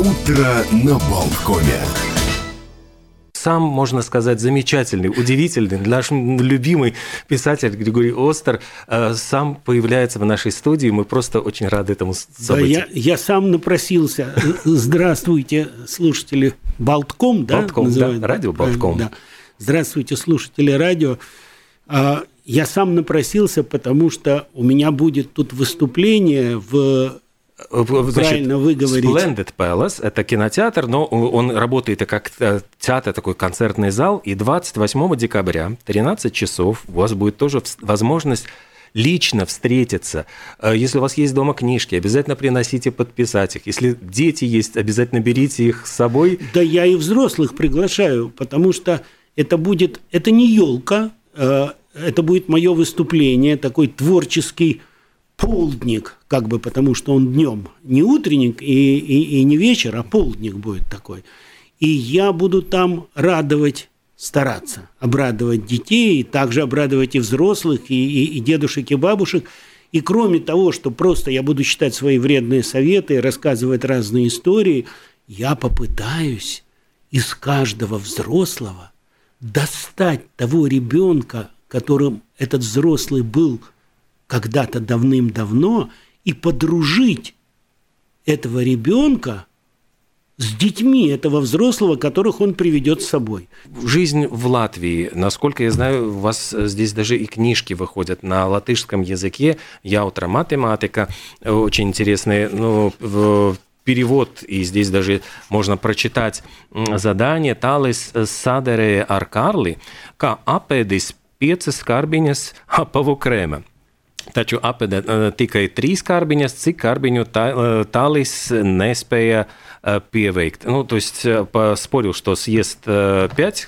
Утро на Балткоме. Сам, можно сказать, замечательный, удивительный, наш любимый писатель Григорий Остер сам появляется в нашей студии. Мы просто очень рады этому событию. Да, я сам напросился. Здравствуйте, слушатели Балтком, да? Балтком, да, радио Балтком. Да. Здравствуйте, слушатели радио. Я сам напросился, потому что у меня будет тут выступление в... Правильно вы говорите. Splendid Palace – это кинотеатр, но он работает как театр, такой концертный зал. И 28 декабря, 13 часов, у вас будет тоже возможность лично встретиться. Если у вас есть дома книжки, обязательно приносите подписать их. Если дети есть, обязательно берите их с собой. Да я и взрослых приглашаю, потому что это будет... Это не елка, это будет мое выступление, такой творческий... полдник, как бы, потому что он днем не утренник и не вечер, а полдник будет такой. И я буду там радовать, стараться, обрадовать детей, и также обрадовать и взрослых, и дедушек, и бабушек. И кроме того, что просто я буду читать свои вредные советы, рассказывать разные истории, я попытаюсь из каждого взрослого достать того ребенка, которым этот взрослый был когда-то давным-давно, и подружить этого ребенка с детьми этого взрослого, которых он приведет с собой. Жизнь в Латвии. Насколько я знаю, у вас здесь даже и книжки выходят на латышском языке. «Яутра математика». Очень интересные, перевод, и здесь даже можно прочитать задание. «Талис садере аркарли, ка апедис пеци скарбинес апаву крема». Taču apēda tikai 3 kārbiņas, cik kārbiņu Талис nespēja pieveikt. Ну, то есть поспорил, что съест 5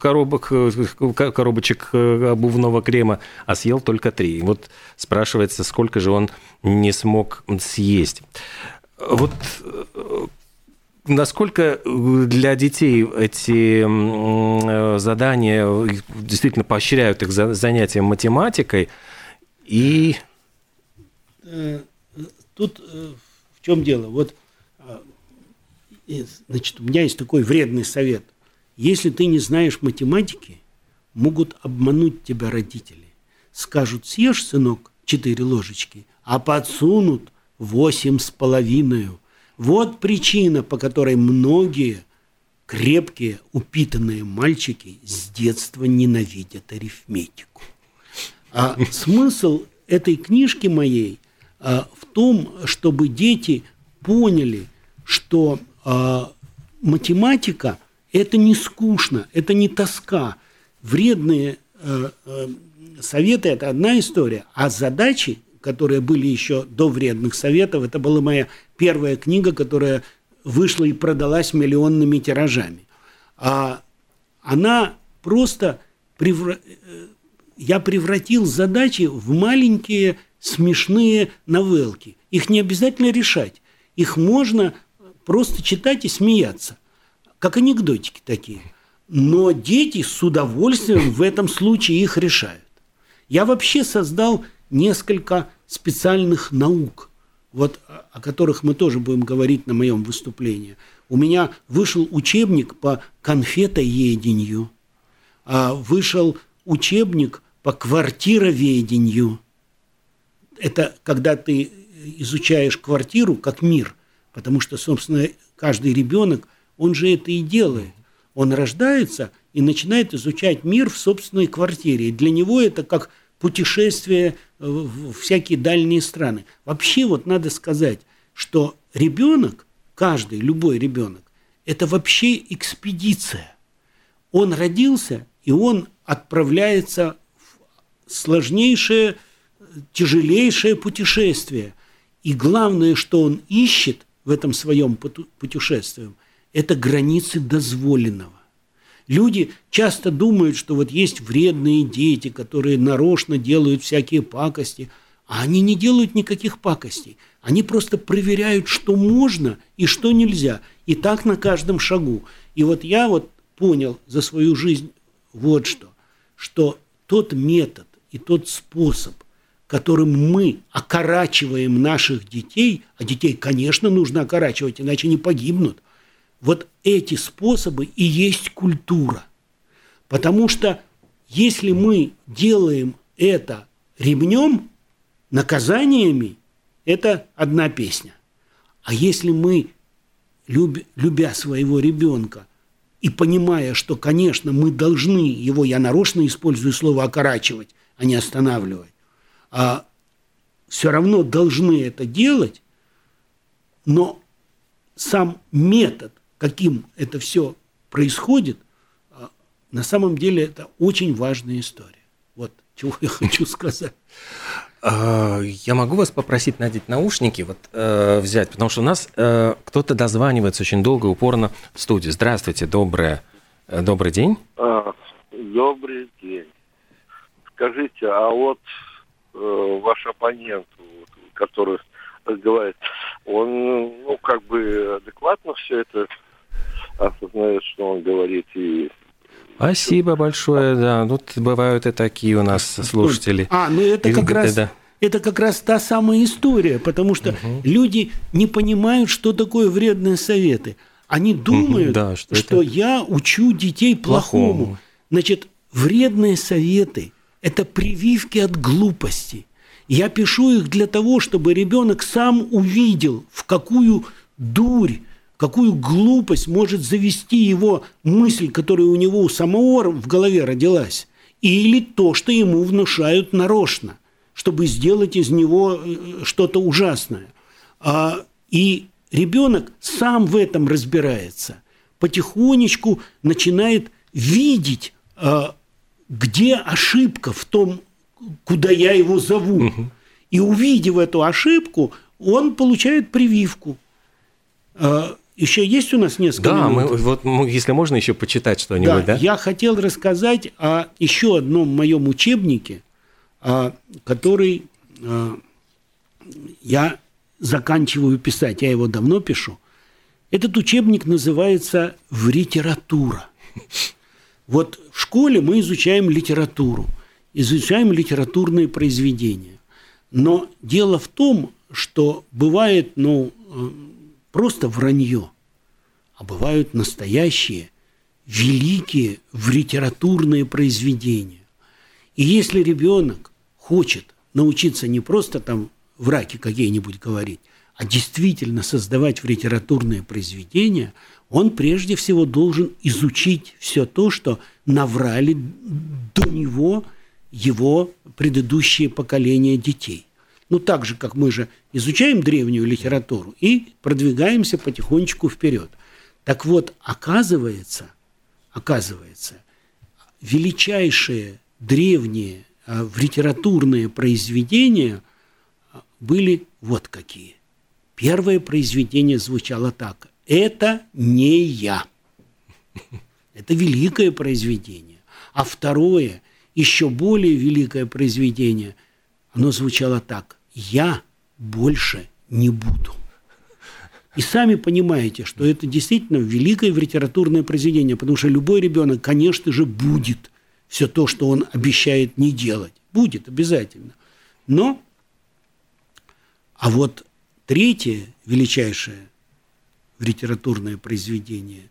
коробочек обувного крема, а съел только 3. Вот спрашивается, сколько же он не смог съесть. Вот насколько для детей эти задания действительно поощряют их занятия математикой? И тут в чем дело? Вот, значит, у меня есть такой вредный совет. Если ты не знаешь математики, могут обмануть тебя родители. Скажут, съешь, сынок, 4 ложечки, а подсунут 8,5. Вот причина, по которой многие крепкие, упитанные мальчики с детства ненавидят арифметику. А смысл этой книжки моей в том, чтобы дети поняли, что математика – это не скучно, это не тоска. Вредные советы – это одна история, а задачи, которые были еще до вредных советов, это была моя первая книга, которая вышла и продалась миллионными тиражами. Она просто Я превратил задачи в маленькие смешные новелки. Их не обязательно решать. Их можно просто читать и смеяться. Как анекдотики такие. Но дети с удовольствием в этом случае их решают. Я вообще создал несколько специальных наук, вот, о которых мы тоже будем говорить на моем выступлении. У меня вышел учебник по конфетоедению. Вышел учебник по квартироведению. Это когда ты изучаешь квартиру как мир, потому что, собственно, каждый ребенок, он же это и делает. Он рождается и начинает изучать мир в собственной квартире. И для него это как путешествие в всякие дальние страны. Вообще вот надо сказать, что ребенок, каждый, любой ребенок, это вообще экспедиция. Он родился, и он отправляется в сложнейшее, тяжелейшее путешествие. И главное, что он ищет в этом своем путешествии, это границы дозволенного. Люди часто думают, что вот есть вредные дети, которые нарочно делают всякие пакости, а они не делают никаких пакостей. Они просто проверяют, что можно и что нельзя. И так на каждом шагу. И вот я вот понял за свою жизнь вот что тот метод и тот способ, которым мы окорачиваем наших детей, а детей, конечно, нужно окорачивать, иначе они погибнут, вот эти способы и есть культура. Потому что если мы делаем это ремнем, наказаниями, это одна песня. А если мы, любя своего ребенка и понимая, что, конечно, мы должны его, я нарочно использую слово «окорачивать», а не «останавливать», а все равно должны это делать, но сам метод, каким это все происходит, на самом деле это очень важная история. Вот чего я хочу сказать. Я могу вас попросить надеть наушники, вот взять, потому что у нас кто-то дозванивается очень долго и упорно в студии. Здравствуйте, добрый день. Добрый день. Скажите, а вот ваш оппонент, который говорит, он, ну, как бы адекватно все это осознает, что он говорит, и... Спасибо большое, да. Тут бывают и такие у нас слушатели. Ну это как раз та самая история, потому что люди не понимают, что такое вредные советы. Они думают, да, что я учу детей плохому. Значит, вредные советы – это прививки от глупости. Я пишу их для того, чтобы ребенок сам увидел, в какую дурь, какую глупость может завести его мысль, которая у него у самого в голове родилась, или то, что ему внушают нарочно, чтобы сделать из него что-то ужасное. И ребенок сам в этом разбирается, потихонечку начинает видеть, где ошибка в том, куда я его зову. И увидев эту ошибку, он получает прививку. Еще есть у нас несколько минут? Да, вот, если можно еще почитать что-нибудь, да? Я хотел рассказать о еще одном моем учебнике, который я заканчиваю писать. Я его давно пишу. Этот учебник называется «Литература». Вот в школе мы изучаем литературу, изучаем литературные произведения. Но дело в том, что бывает, просто вранье, а бывают настоящие, великие литературные произведения. И если ребенок хочет научиться не просто там враки какие-нибудь говорить, а действительно создавать литературные произведения, он прежде всего должен изучить все то, что наврали до него его предыдущие поколения детей. Так же, как мы же изучаем древнюю литературу и продвигаемся потихонечку вперед. Так вот, оказывается, величайшие древние литературные произведения были вот какие. Первое произведение звучало так: «Это не я». Это великое произведение. А второе, еще более великое произведение, оно звучало так: «Я больше не буду». И сами понимаете, что это действительно великое литературное произведение, потому что любой ребенок, конечно же, будет все то, что он обещает не делать. Будет обязательно. А вот третье величайшее литературное произведение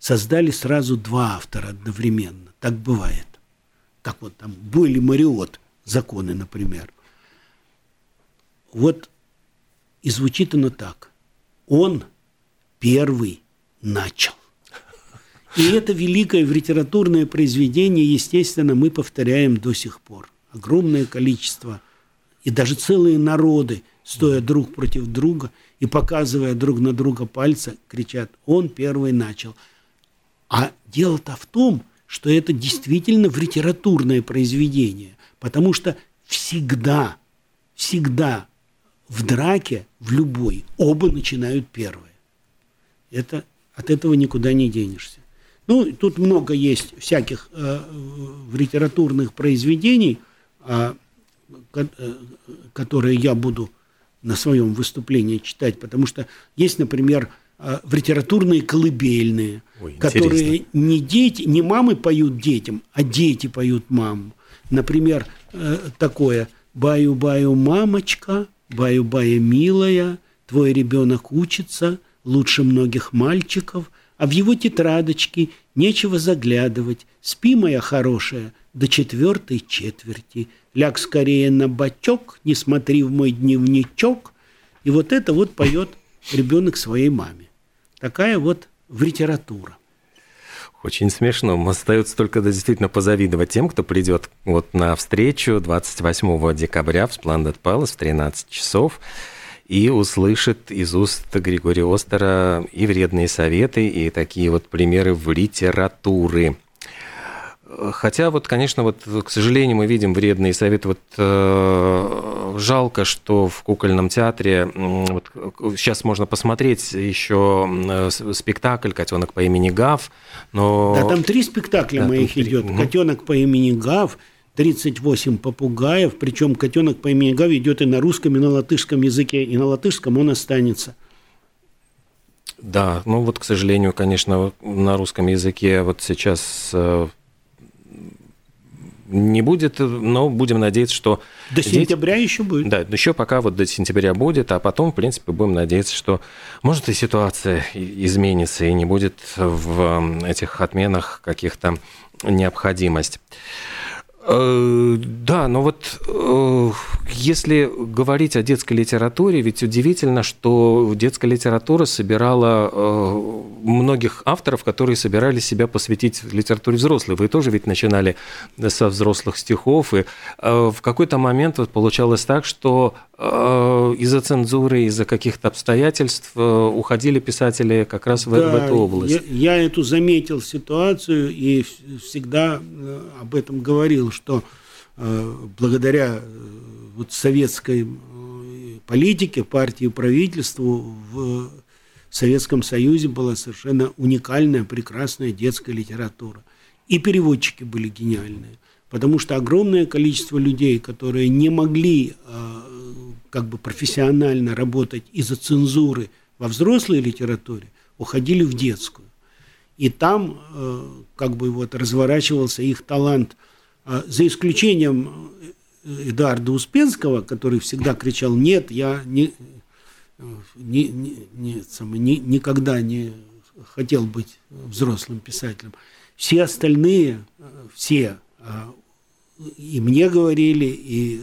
создали сразу два автора одновременно. Так бывает. Как вот там Бойль-Мариотт, «Законы», например. Вот и звучит оно так: «Он первый начал». И это великое литературное произведение, естественно, мы повторяем до сих пор. Огромное количество, и даже целые народы, стоя друг против друга и показывая друг на друга пальцы, кричат: «Он первый начал». А дело-то в том, что это действительно литературное произведение, потому что всегда в драке, в любой, оба начинают первые. От этого никуда не денешься. Тут много есть всяких литературных произведений, которые я буду на своем выступлении читать, потому что есть, например, литературные колыбельные, которые не мамы поют детям, а дети поют мамам. Например, такое: Баю-баю, мамочка, баю-баю, милая, твой ребенок учится лучше многих мальчиков, а в его тетрадочке нечего заглядывать. Спи, моя хорошая, до четвертой четверти. Ляг скорее на бочок, не смотри в мой дневничок. И вот это вот поет ребенок своей маме. Такая вот в литература. Очень смешно. Остается только действительно позавидовать тем, кто придет вот на встречу 28 декабря в Splendid Palace в 13 часов и услышит из уст Григория Остера и вредные советы, и такие вот примеры в литературе. Хотя вот, конечно, вот, к сожалению, мы видим вредные советы. Вот жалко, что в кукольном театре вот, сейчас можно посмотреть еще спектакль «Котенок по имени Гав». Но... Да, там три спектакля, да, моих идет. Угу. «Котенок по имени Гав», «38 попугаев». Причем «Котенок по имени Гав» идет и на русском, и на латышском языке, и на латышском он останется. Да, ну вот, к сожалению, конечно, на русском языке вот сейчас... не будет, но будем надеяться, что... До сентября еще будет. Да, еще пока вот до сентября будет, а потом, в принципе, будем надеяться, что, может, и ситуация изменится, и не будет в этих отменах каких-то необходимость. Да, но вот если говорить о детской литературе, ведь удивительно, что детская литература собирала многих авторов, которые собирались себя посвятить литературе взрослой. Вы тоже ведь начинали со взрослых стихов, и в какой-то момент вот получалось так, что из-за цензуры, из-за каких-то обстоятельств уходили писатели как раз в эту область. Я эту заметил ситуацию и всегда об этом говорил, что благодаря вот советской политике, партии, правительству в Советском Союзе была совершенно уникальная, прекрасная детская литература. И переводчики были гениальные, потому что огромное количество людей, которые не могли как бы профессионально работать из-за цензуры во взрослой литературе, уходили в детскую. И там как бы вот разворачивался их талант. За исключением Эдуарда Успенского, который всегда кричал: «Нет, я никогда не хотел быть взрослым писателем». Все остальные, все и мне говорили, и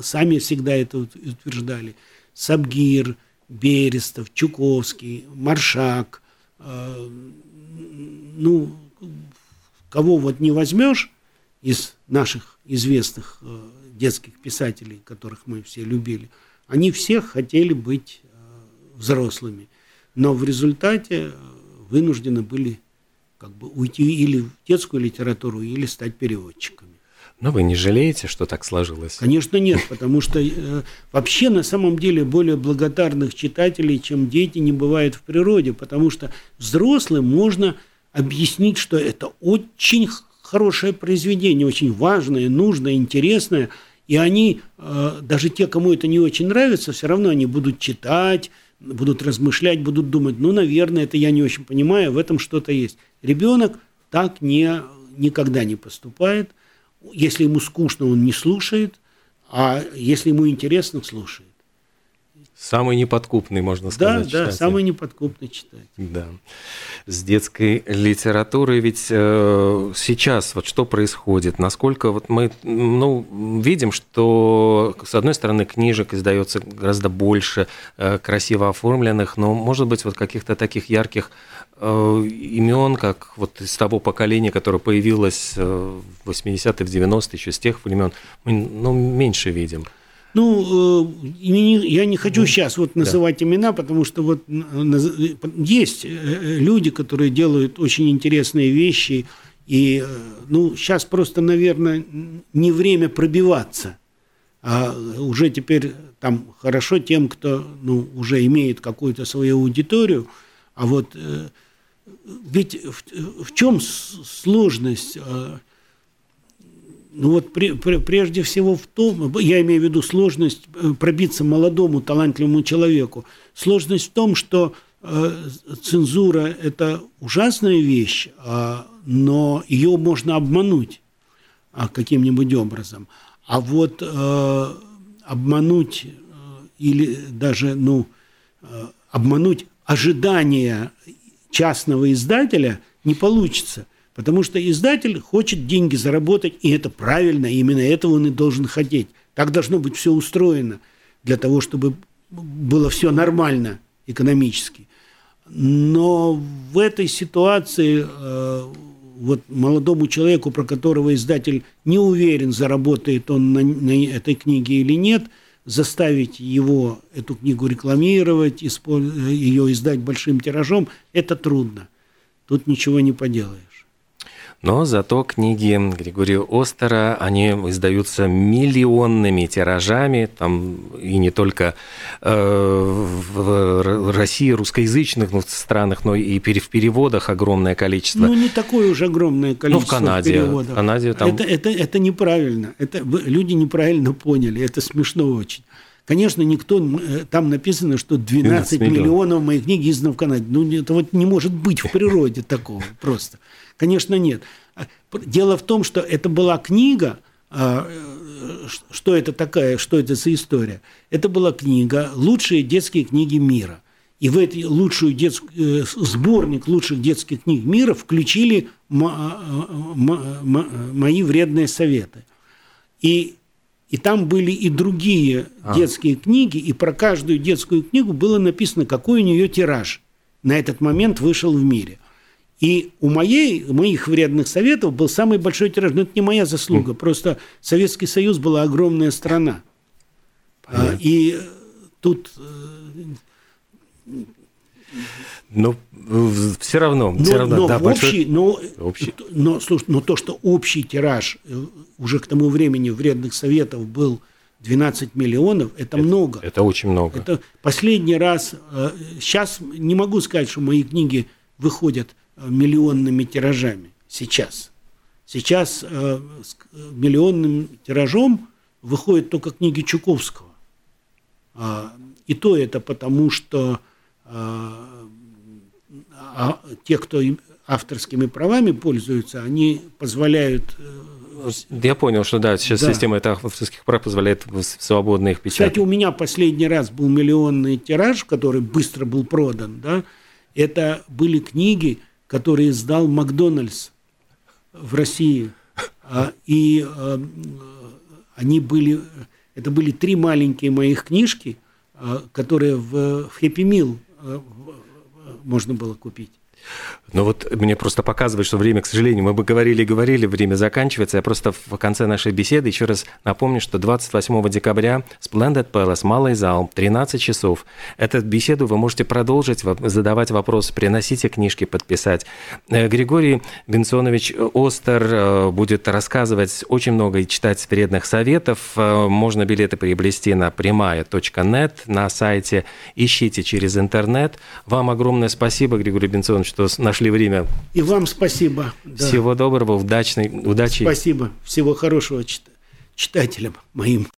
сами всегда это утверждали. Сабгир, Берестов, Чуковский, Маршак, ну, кого вот не возьмешь из наших известных детских писателей, которых мы все любили, они все хотели быть взрослыми, но в результате вынуждены были как бы уйти или в детскую литературу, или стать переводчиками. Но вы не жалеете, что так сложилось? Конечно, нет, потому что вообще на самом деле более благодарных читателей, чем дети, не бывает в природе, потому что взрослым можно объяснить, что это очень хорошее произведение, очень важное, нужное, интересное. И они, даже те, кому это не очень нравится, все равно они будут читать, будут размышлять, будут думать: ну, наверное, это я не очень понимаю, в этом что-то есть. Ребенок так никогда не поступает. Если ему скучно, он не слушает, а если ему интересно, слушает. Самый неподкупный, можно сказать, читатель. Да, самый неподкупный читатель. Да. С детской литературой ведь сейчас вот что происходит? Насколько вот мы видим, что, с одной стороны, книжек издается гораздо больше, красиво оформленных, но, может быть, вот каких-то таких ярких имен, как вот из того поколения, которое появилось в 80-е, в 90-е, еще с тех времен, мы меньше видим. Ну, я не хочу сейчас вот называть имена, потому что вот есть люди, которые делают очень интересные вещи, и сейчас просто, наверное, не время пробиваться. А уже теперь там хорошо тем, кто уже имеет какую-то свою аудиторию. А вот ведь в чем сложность? Ну вот прежде всего в том, я имею в виду сложность пробиться молодому, талантливому человеку. Сложность в том, что цензура – это ужасная вещь, но ее можно обмануть каким-нибудь образом. А вот обмануть или даже, обмануть ожидания частного издателя не получится, потому что издатель хочет деньги заработать, и это правильно, именно этого он и должен хотеть. Так должно быть все устроено для того, чтобы было все нормально экономически. Но в этой ситуации вот молодому человеку, про которого издатель не уверен, заработает он на этой книге или нет, заставить его эту книгу рекламировать, ее издать большим тиражом, это трудно. Тут ничего не поделаешь. Но зато книги Григория Остера, они издаются миллионными тиражами, там и не только в России, русскоязычных странах, но и в переводах огромное количество. Ну, не такое уже огромное количество переводов. В Канаде там... это неправильно. Это люди неправильно поняли. Это смешно очень. Конечно, никто... Там написано, что 12 миллионов моей книги издано в Канаде. Ну, это вот не может быть в природе такого просто. Конечно, нет. Дело в том, что это была книга... Что это такая, что это за история? Это была книга «Лучшие детские книги мира». И в этот сборник лучших детских книг мира включили мои вредные советы. И там были и другие детские книги, и про каждую детскую книгу было написано, какой у нее тираж на этот момент вышел в мире. И у моих вредных советов был самый большой тираж. Но это не моя заслуга, просто Советский Союз была огромная страна. Понятно. И тут... Но все равно, да, общий. Но то, что общий тираж уже к тому времени вредных советов был 12 миллионов, это много. Это очень много. Это последний раз. Сейчас не могу сказать, что мои книги выходят миллионными тиражами. Сейчас с миллионным тиражом выходят только книги Чуковского. И то это потому, что те, кто авторскими правами пользуются, они позволяют... Я понял, что да, сейчас система авторских прав позволяет свободно их печатать. Кстати, у меня последний раз был миллионный тираж, который быстро был продан. Да? Это были книги, которые издал Макдональдс в России. И они были... Это были 3 маленькие моих книжки, которые в Хэппи Мил можно было купить. Но вот мне просто показывает, что время, к сожалению, мы бы говорили, время заканчивается. Я просто в конце нашей беседы еще раз напомню, что 28 декабря Splendid Palace, Малый зал, 13 часов. Эту беседу вы можете продолжить, задавать вопросы, приносите книжки, подписать. Григорий Бенсонович Остер будет рассказывать очень много и читать вредных советов. Можно билеты приобрести на prima.net на сайте. Ищите через интернет. Вам огромное спасибо, Григорий Бенсонович, что нашли время. И вам спасибо. Да. Всего доброго, удачи. Спасибо. Всего хорошего читателям моим.